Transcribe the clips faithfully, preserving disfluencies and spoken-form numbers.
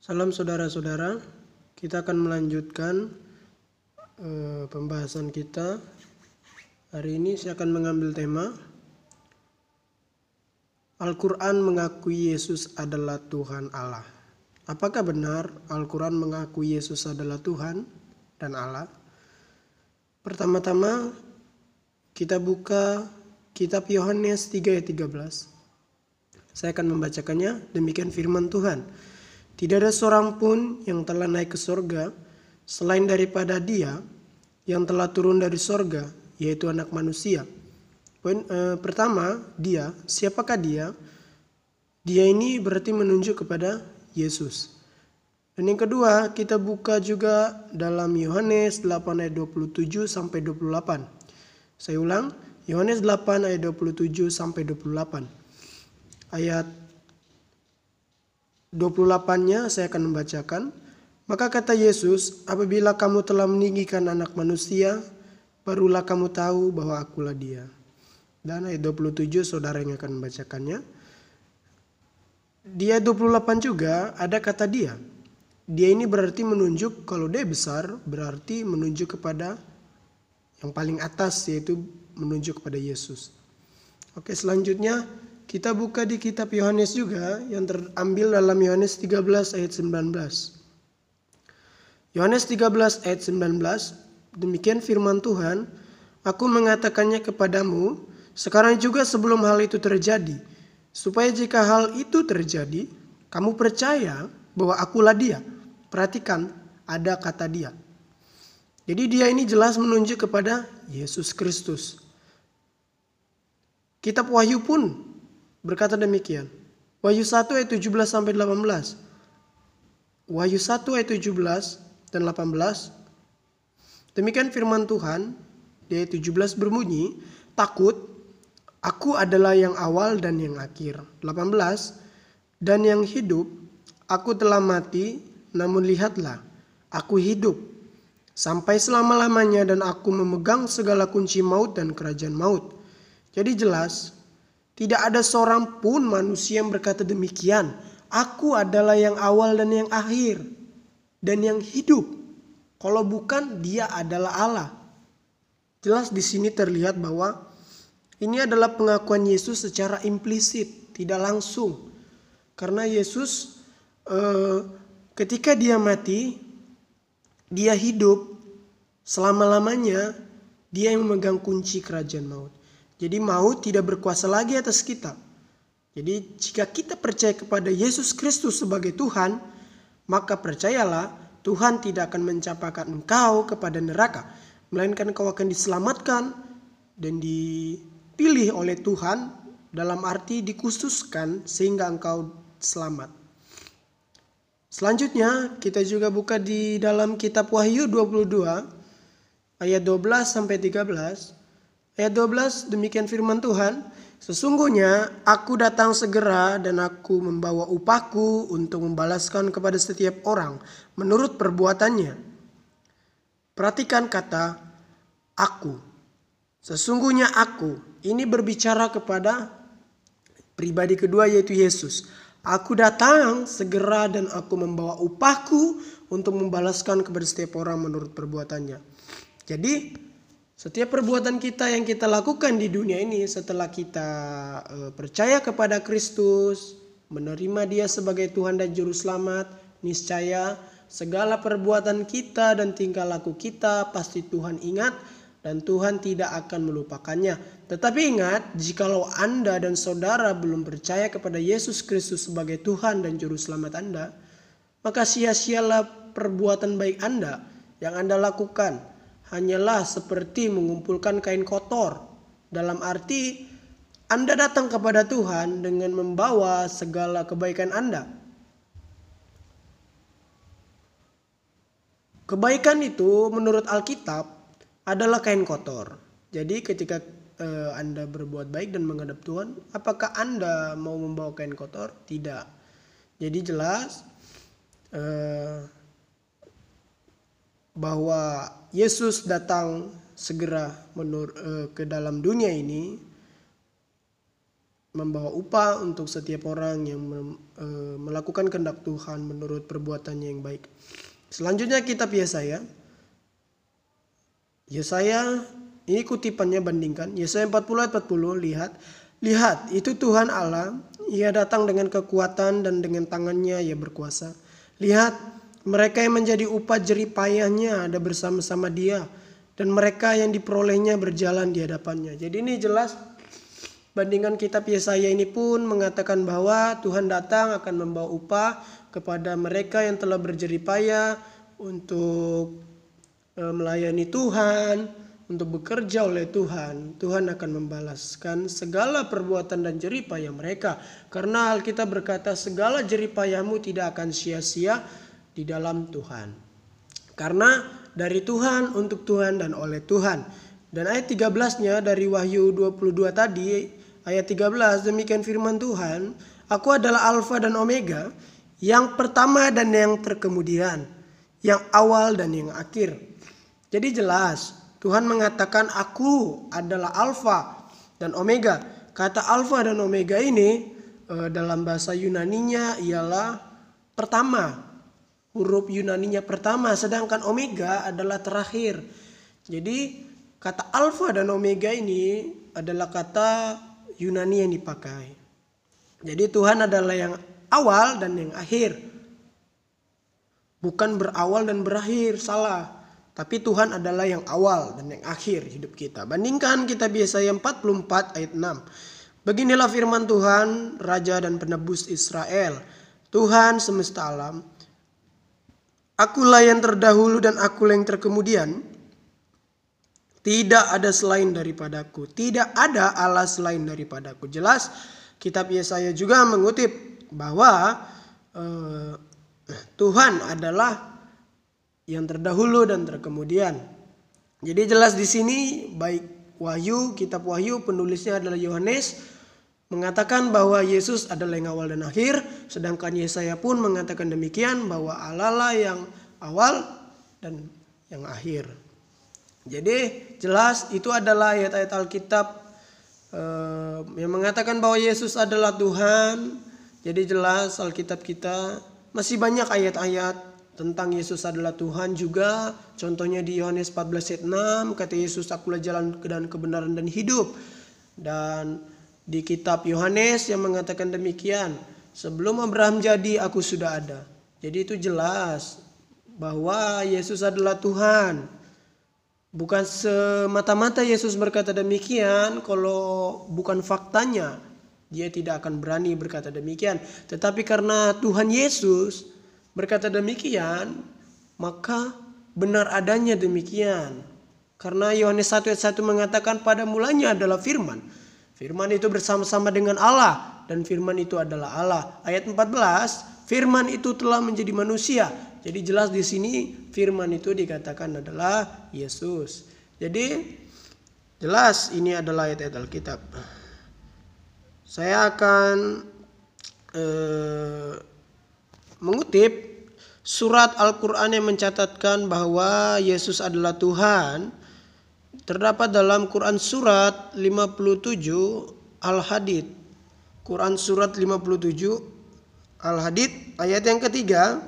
Salam saudara-saudara, kita akan melanjutkan e, pembahasan kita. Hari ini saya akan mengambil tema Al-Quran mengakui Yesus adalah Tuhan Allah. Apakah benar Al-Quran mengakui Yesus adalah Tuhan dan Allah? Pertama-tama kita buka kitab Yohanes tiga ayat tiga belas. Saya akan membacakannya, demikian firman Tuhan. Tidak ada seorang pun yang telah naik ke sorga selain daripada Dia yang telah turun dari sorga, yaitu Anak Manusia. Poin eh, pertama, Dia. Siapakah Dia? Dia ini berarti menunjuk kepada Yesus. Dan yang kedua, kita buka juga dalam Yohanes delapan ayat dua puluh tujuh sampai dua puluh delapan. Saya ulang, Yohanes delapan ayat dua puluh tujuh sampai dua puluh delapan. Ayat dua puluh delapan-nya saya akan membacakan. Maka kata Yesus, apabila kamu telah meninggikan Anak Manusia, barulah kamu tahu bahwa akulah Dia. Dan ayat dua puluh tujuh saudara yang akan membacakannya. Di ayat dua puluh delapan juga ada kata Dia. Dia ini berarti menunjuk, kalau Dia besar berarti menunjuk kepada yang paling atas, yaitu menunjuk kepada Yesus. Oke, selanjutnya kita buka di kitab Yohanes juga, yang terambil dalam Yohanes tiga belas ayat sembilan belas. Yohanes tiga belas ayat sembilan belas, demikian firman Tuhan, Aku mengatakannya kepadamu, sekarang juga sebelum hal itu terjadi, supaya jika hal itu terjadi, kamu percaya bahwa akulah Dia. Perhatikan, ada kata Dia. Jadi Dia ini jelas menunjuk kepada Yesus Kristus. Kitab Wahyu pun berkata demikian. Wahyu satu ayat tujuh belas sampai delapan belas. Wahyu satu ayat tujuh belas dan delapan belas. Demikian firman Tuhan, di ayat tujuh belas berbunyi, takut, Aku adalah yang awal dan yang akhir. delapan belas, dan yang hidup, Aku telah mati, namun lihatlah, Aku hidup sampai selama-lamanya, dan Aku memegang segala kunci maut dan kerajaan maut. Jadi jelas, tidak ada seorang pun manusia yang berkata demikian. Aku adalah yang awal dan yang akhir, dan yang hidup. Kalau bukan, Dia adalah Allah. Jelas di sini terlihat bahwa ini adalah pengakuan Yesus secara implisit, tidak langsung. Karena Yesus eh, ketika Dia mati, Dia hidup selama-lamanya, Dia yang memegang kunci kerajaan maut. Jadi maut tidak berkuasa lagi atas kita. Jadi jika kita percaya kepada Yesus Kristus sebagai Tuhan, maka percayalah Tuhan tidak akan mencapakan engkau kepada neraka, melainkan engkau akan diselamatkan dan dipilih oleh Tuhan, dalam arti dikhususkan sehingga engkau selamat. Selanjutnya kita juga buka di dalam kitab Wahyu dua puluh dua ayat dua belas sampai tiga belas. Ayat dua belas, demikian firman Tuhan, sesungguhnya Aku datang segera, dan Aku membawa upahku untuk membalaskan kepada setiap orang menurut perbuatannya. Perhatikan kata Aku. Sesungguhnya Aku, ini berbicara kepada pribadi kedua, yaitu Yesus. Aku datang segera, dan Aku membawa upahku untuk membalaskan kepada setiap orang menurut perbuatannya. Jadi setiap perbuatan kita yang kita lakukan di dunia ini, setelah kita e, percaya kepada Kristus, menerima Dia sebagai Tuhan dan Juru Selamat, niscaya segala perbuatan kita dan tingkah laku kita pasti Tuhan ingat, dan Tuhan tidak akan melupakannya. Tetapi ingat, jikalau Anda dan saudara belum percaya kepada Yesus Kristus sebagai Tuhan dan Juru Selamat Anda, maka sia-sialah perbuatan baik Anda yang Anda lakukan. Hanyalah seperti mengumpulkan kain kotor, dalam arti Anda datang kepada Tuhan dengan membawa segala kebaikan Anda. Kebaikan itu menurut Alkitab adalah kain kotor. Jadi ketika eh, Anda berbuat baik dan menghadap Tuhan, apakah Anda mau membawa kain kotor? Tidak. Jadi jelas eh, bahwa Yesus datang segera menur, eh, ke dalam dunia ini membawa upah untuk setiap orang yang melakukan kehendak Tuhan menurut perbuatannya yang baik. Selanjutnya kitab Yesaya. Yesaya, ini kutipannya, bandingkan. Yesaya empat puluh ayat empat puluh, lihat. Lihat, itu Tuhan Allah, Ia datang dengan kekuatan dan dengan tangannya Ia berkuasa. Lihat, mereka yang menjadi upah jerih payahnya ada bersama-sama Dia, dan mereka yang diperolehnya berjalan di hadapannya. Jadi ini jelas bandingan kitab Yesaya ini pun mengatakan bahwa Tuhan datang akan membawa upah kepada mereka yang telah berjerih payah untuk melayani Tuhan, untuk bekerja oleh Tuhan. Tuhan akan membalaskan segala perbuatan dan jerih payah mereka, karena Alkitab berkata segala jerih payahmu tidak akan sia-sia di dalam Tuhan, karena dari Tuhan, untuk Tuhan, dan oleh Tuhan. Dan ayat tiga belas-nya dari Wahyu dua puluh dua tadi, ayat tiga belas, demikian firman Tuhan, Aku adalah Alfa dan Omega, yang pertama dan yang terkemudian, yang awal dan yang akhir. Jadi jelas Tuhan mengatakan Aku adalah Alfa dan Omega. Kata Alfa dan Omega ini dalam bahasa Yunaninya ialah pertama, huruf Yunaninya pertama, sedangkan omega adalah terakhir. Jadi kata alfa dan omega ini adalah kata Yunani yang dipakai. Jadi Tuhan adalah yang awal dan yang akhir. Bukan berawal dan berakhir, salah. Tapi Tuhan adalah yang awal dan yang akhir hidup kita. Bandingkan kita Yesaya empat puluh empat ayat enam. Beginilah firman Tuhan, Raja dan Penebus Israel, Tuhan semesta alam. Akulah yang terdahulu dan akulah yang terkemudian. Tidak ada selain daripadaku. Tidak ada Allah selain daripadaku. Jelas, kitab Yesaya juga mengutip bahwa eh, Tuhan adalah yang terdahulu dan terkemudian. Jadi jelas di sini, baik Wahyu, kitab Wahyu, penulisnya adalah Yohanes, mengatakan bahwa Yesus adalah yang awal dan akhir, sedangkan Yesaya pun mengatakan demikian, bahwa Allah lah yang awal dan yang akhir. Jadi jelas itu adalah ayat-ayat Alkitab eh, yang mengatakan bahwa Yesus adalah Tuhan. Jadi jelas Alkitab kita masih banyak ayat-ayat tentang Yesus adalah Tuhan juga. Contohnya di Yohanes empat belas ayat enam, kata Yesus, Akulah jalan dan kebenaran dan hidup. Dan di kitab Yohanes yang mengatakan demikian, sebelum Abraham jadi aku sudah ada. Jadi itu jelas bahwa Yesus adalah Tuhan. Bukan semata-mata Yesus berkata demikian, kalau bukan faktanya Dia tidak akan berani berkata demikian. Tetapi karena Tuhan Yesus berkata demikian, maka benar adanya demikian. Karena Yohanes satu ayat satu mengatakan, pada mulanya adalah firman. Firman itu bersama-sama dengan Allah, dan firman itu adalah Allah. Ayat empat belas, firman itu telah menjadi manusia. Jadi jelas di sini firman itu dikatakan adalah Yesus. Jadi jelas ini adalah ayat-ayat Alkitab. Saya akan eh, mengutip surat Al-Quran yang mencatatkan bahwa Yesus adalah Tuhan. Terdapat dalam Quran surat lima puluh tujuh Al-Hadid. Quran surat lima puluh tujuh Al-Hadid ayat yang ketiga.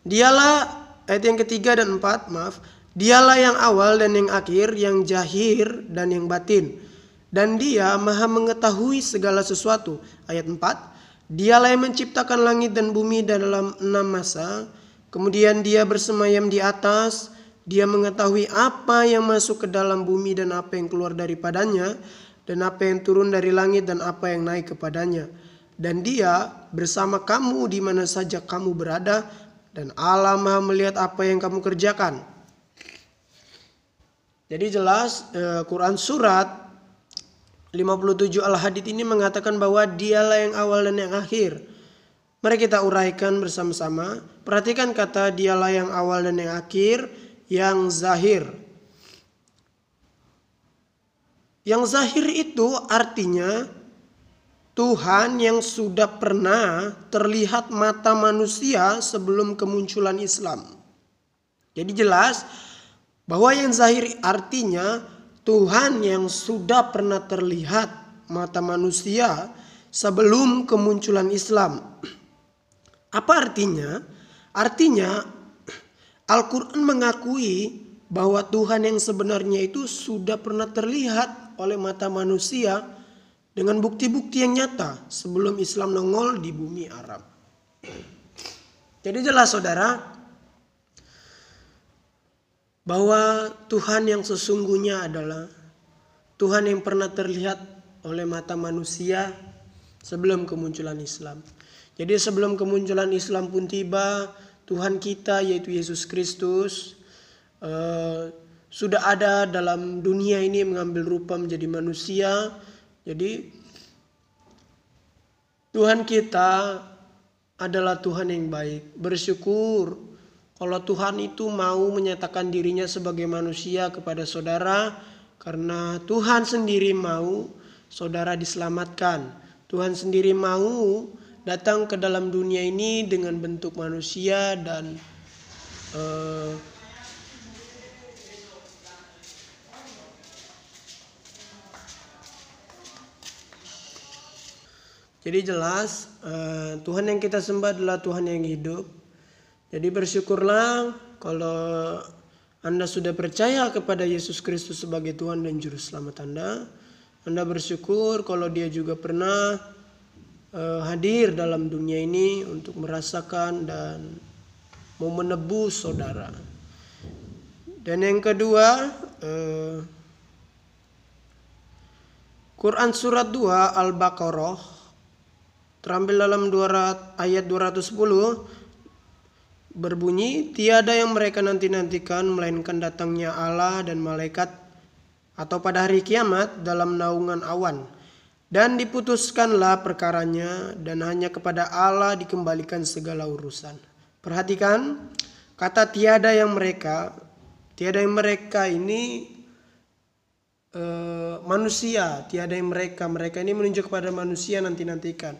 Dialah ayat yang ketiga dan empat, maaf. Dialah yang awal dan yang akhir, yang zahir dan yang batin. Dan Dia Maha mengetahui segala sesuatu. Ayat empat. Dialah yang menciptakan langit dan bumi dalam enam masa. Kemudian Dia bersemayam di atas. Dia mengetahui apa yang masuk ke dalam bumi dan apa yang keluar daripadanya, dan apa yang turun dari langit dan apa yang naik kepadanya. Dan Dia bersama kamu di mana saja kamu berada, dan Allah Maha melihat apa yang kamu kerjakan. Jadi jelas Quran surat lima puluh tujuh Al-Hadid ini mengatakan bahwa Dialah yang awal dan yang akhir. Mari kita uraikan bersama-sama. Perhatikan kata Dialah yang awal dan yang akhir, yang zahir. Yang zahir itu artinya Tuhan yang sudah pernah terlihat mata manusia sebelum kemunculan Islam. Jadi jelas bahwa yang zahir artinya Tuhan yang sudah pernah terlihat mata manusia sebelum kemunculan Islam. Apa artinya? Artinya Al-Quran mengakui bahwa Tuhan yang sebenarnya itu sudah pernah terlihat oleh mata manusia dengan bukti-bukti yang nyata sebelum Islam nongol di bumi Arab. Jadi jelas saudara, bahwa Tuhan yang sesungguhnya adalah Tuhan yang pernah terlihat oleh mata manusia sebelum kemunculan Islam. Jadi sebelum kemunculan Islam pun tiba, Tuhan kita yaitu Yesus Kristus eh, sudah ada dalam dunia ini, mengambil rupa menjadi manusia. Jadi Tuhan kita adalah Tuhan yang baik. Bersyukur kalau Tuhan itu mau menyatakan dirinya sebagai manusia kepada saudara, karena Tuhan sendiri mau saudara diselamatkan. Tuhan sendiri mau datang ke dalam dunia ini dengan bentuk manusia dan uh, jadi jelas uh, Tuhan yang kita sembah adalah Tuhan yang hidup. Jadi bersyukurlah kalau Anda sudah percaya kepada Yesus Kristus sebagai Tuhan dan Juru Selamat Anda. Anda bersyukur kalau Dia juga pernah uh, hadir dalam dunia ini untuk merasakan dan mau menebus saudara. Dan yang kedua, uh, Quran surat dua Al-Baqarah terambil dalam ayat dua ratus sepuluh. Berbunyi, tiada yang mereka nanti-nantikan melainkan datangnya Allah dan malaikat atau pada hari kiamat dalam naungan awan. Dan diputuskanlah perkaranya dan hanya kepada Allah dikembalikan segala urusan. Perhatikan, kata tiada yang mereka, tiada yang mereka ini e, manusia, tiada yang mereka, mereka ini menunjuk kepada manusia nanti-nantikan.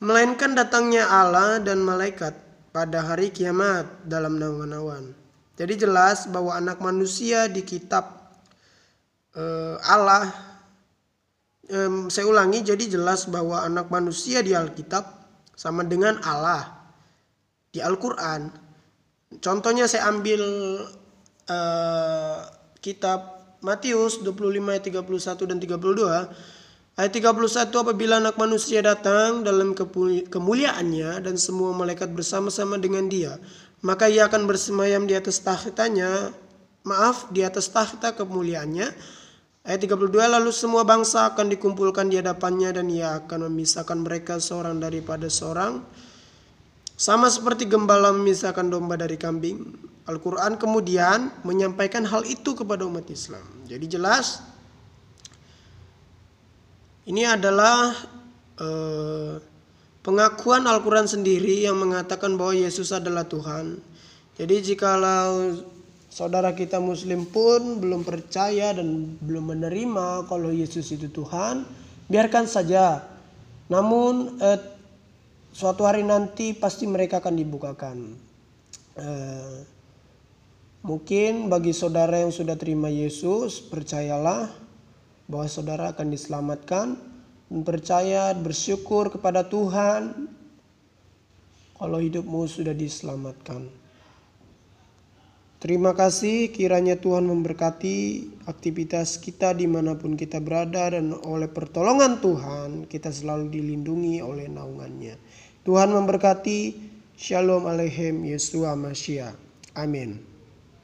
Melainkan datangnya Allah dan malaikat pada hari kiamat dalam naungan awan. Jadi jelas bahwa anak manusia di kitab e, Allah. E, saya ulangi, jadi jelas bahwa anak manusia di Alkitab sama dengan Allah di Al-Quran. Contohnya saya ambil e, kitab Matius dua puluh lima, tiga puluh satu, dan tiga puluh dua. Ayat tiga puluh satu, apabila anak manusia datang dalam kemuliaannya dan semua malaikat bersama-sama dengan dia, maka ia akan bersemayam di atas tahtanya, maaf, di atas tahta kemuliaannya. Ayat tiga puluh dua, lalu semua bangsa akan dikumpulkan di hadapannya dan ia akan memisahkan mereka seorang daripada seorang, sama seperti gembala memisahkan domba dari kambing. Al-Quran kemudian menyampaikan hal itu kepada umat Islam. Jadi jelas ini adalah eh, pengakuan Al-Quran sendiri yang mengatakan bahwa Yesus adalah Tuhan. Jadi jikalau saudara kita muslim pun belum percaya dan belum menerima kalau Yesus itu Tuhan, biarkan saja. Namun eh, suatu hari nanti pasti mereka akan dibukakan. Eh, mungkin bagi saudara yang sudah terima Yesus, percayalah bahwa saudara akan diselamatkan, dan percaya, bersyukur kepada Tuhan kalau hidupmu sudah diselamatkan. Terima kasih, kiranya Tuhan memberkati aktivitas kita dimanapun kita berada, dan oleh pertolongan Tuhan kita selalu dilindungi oleh naungannya. Tuhan memberkati. Shalom Aleichem Yeshua Mashiach. Amin.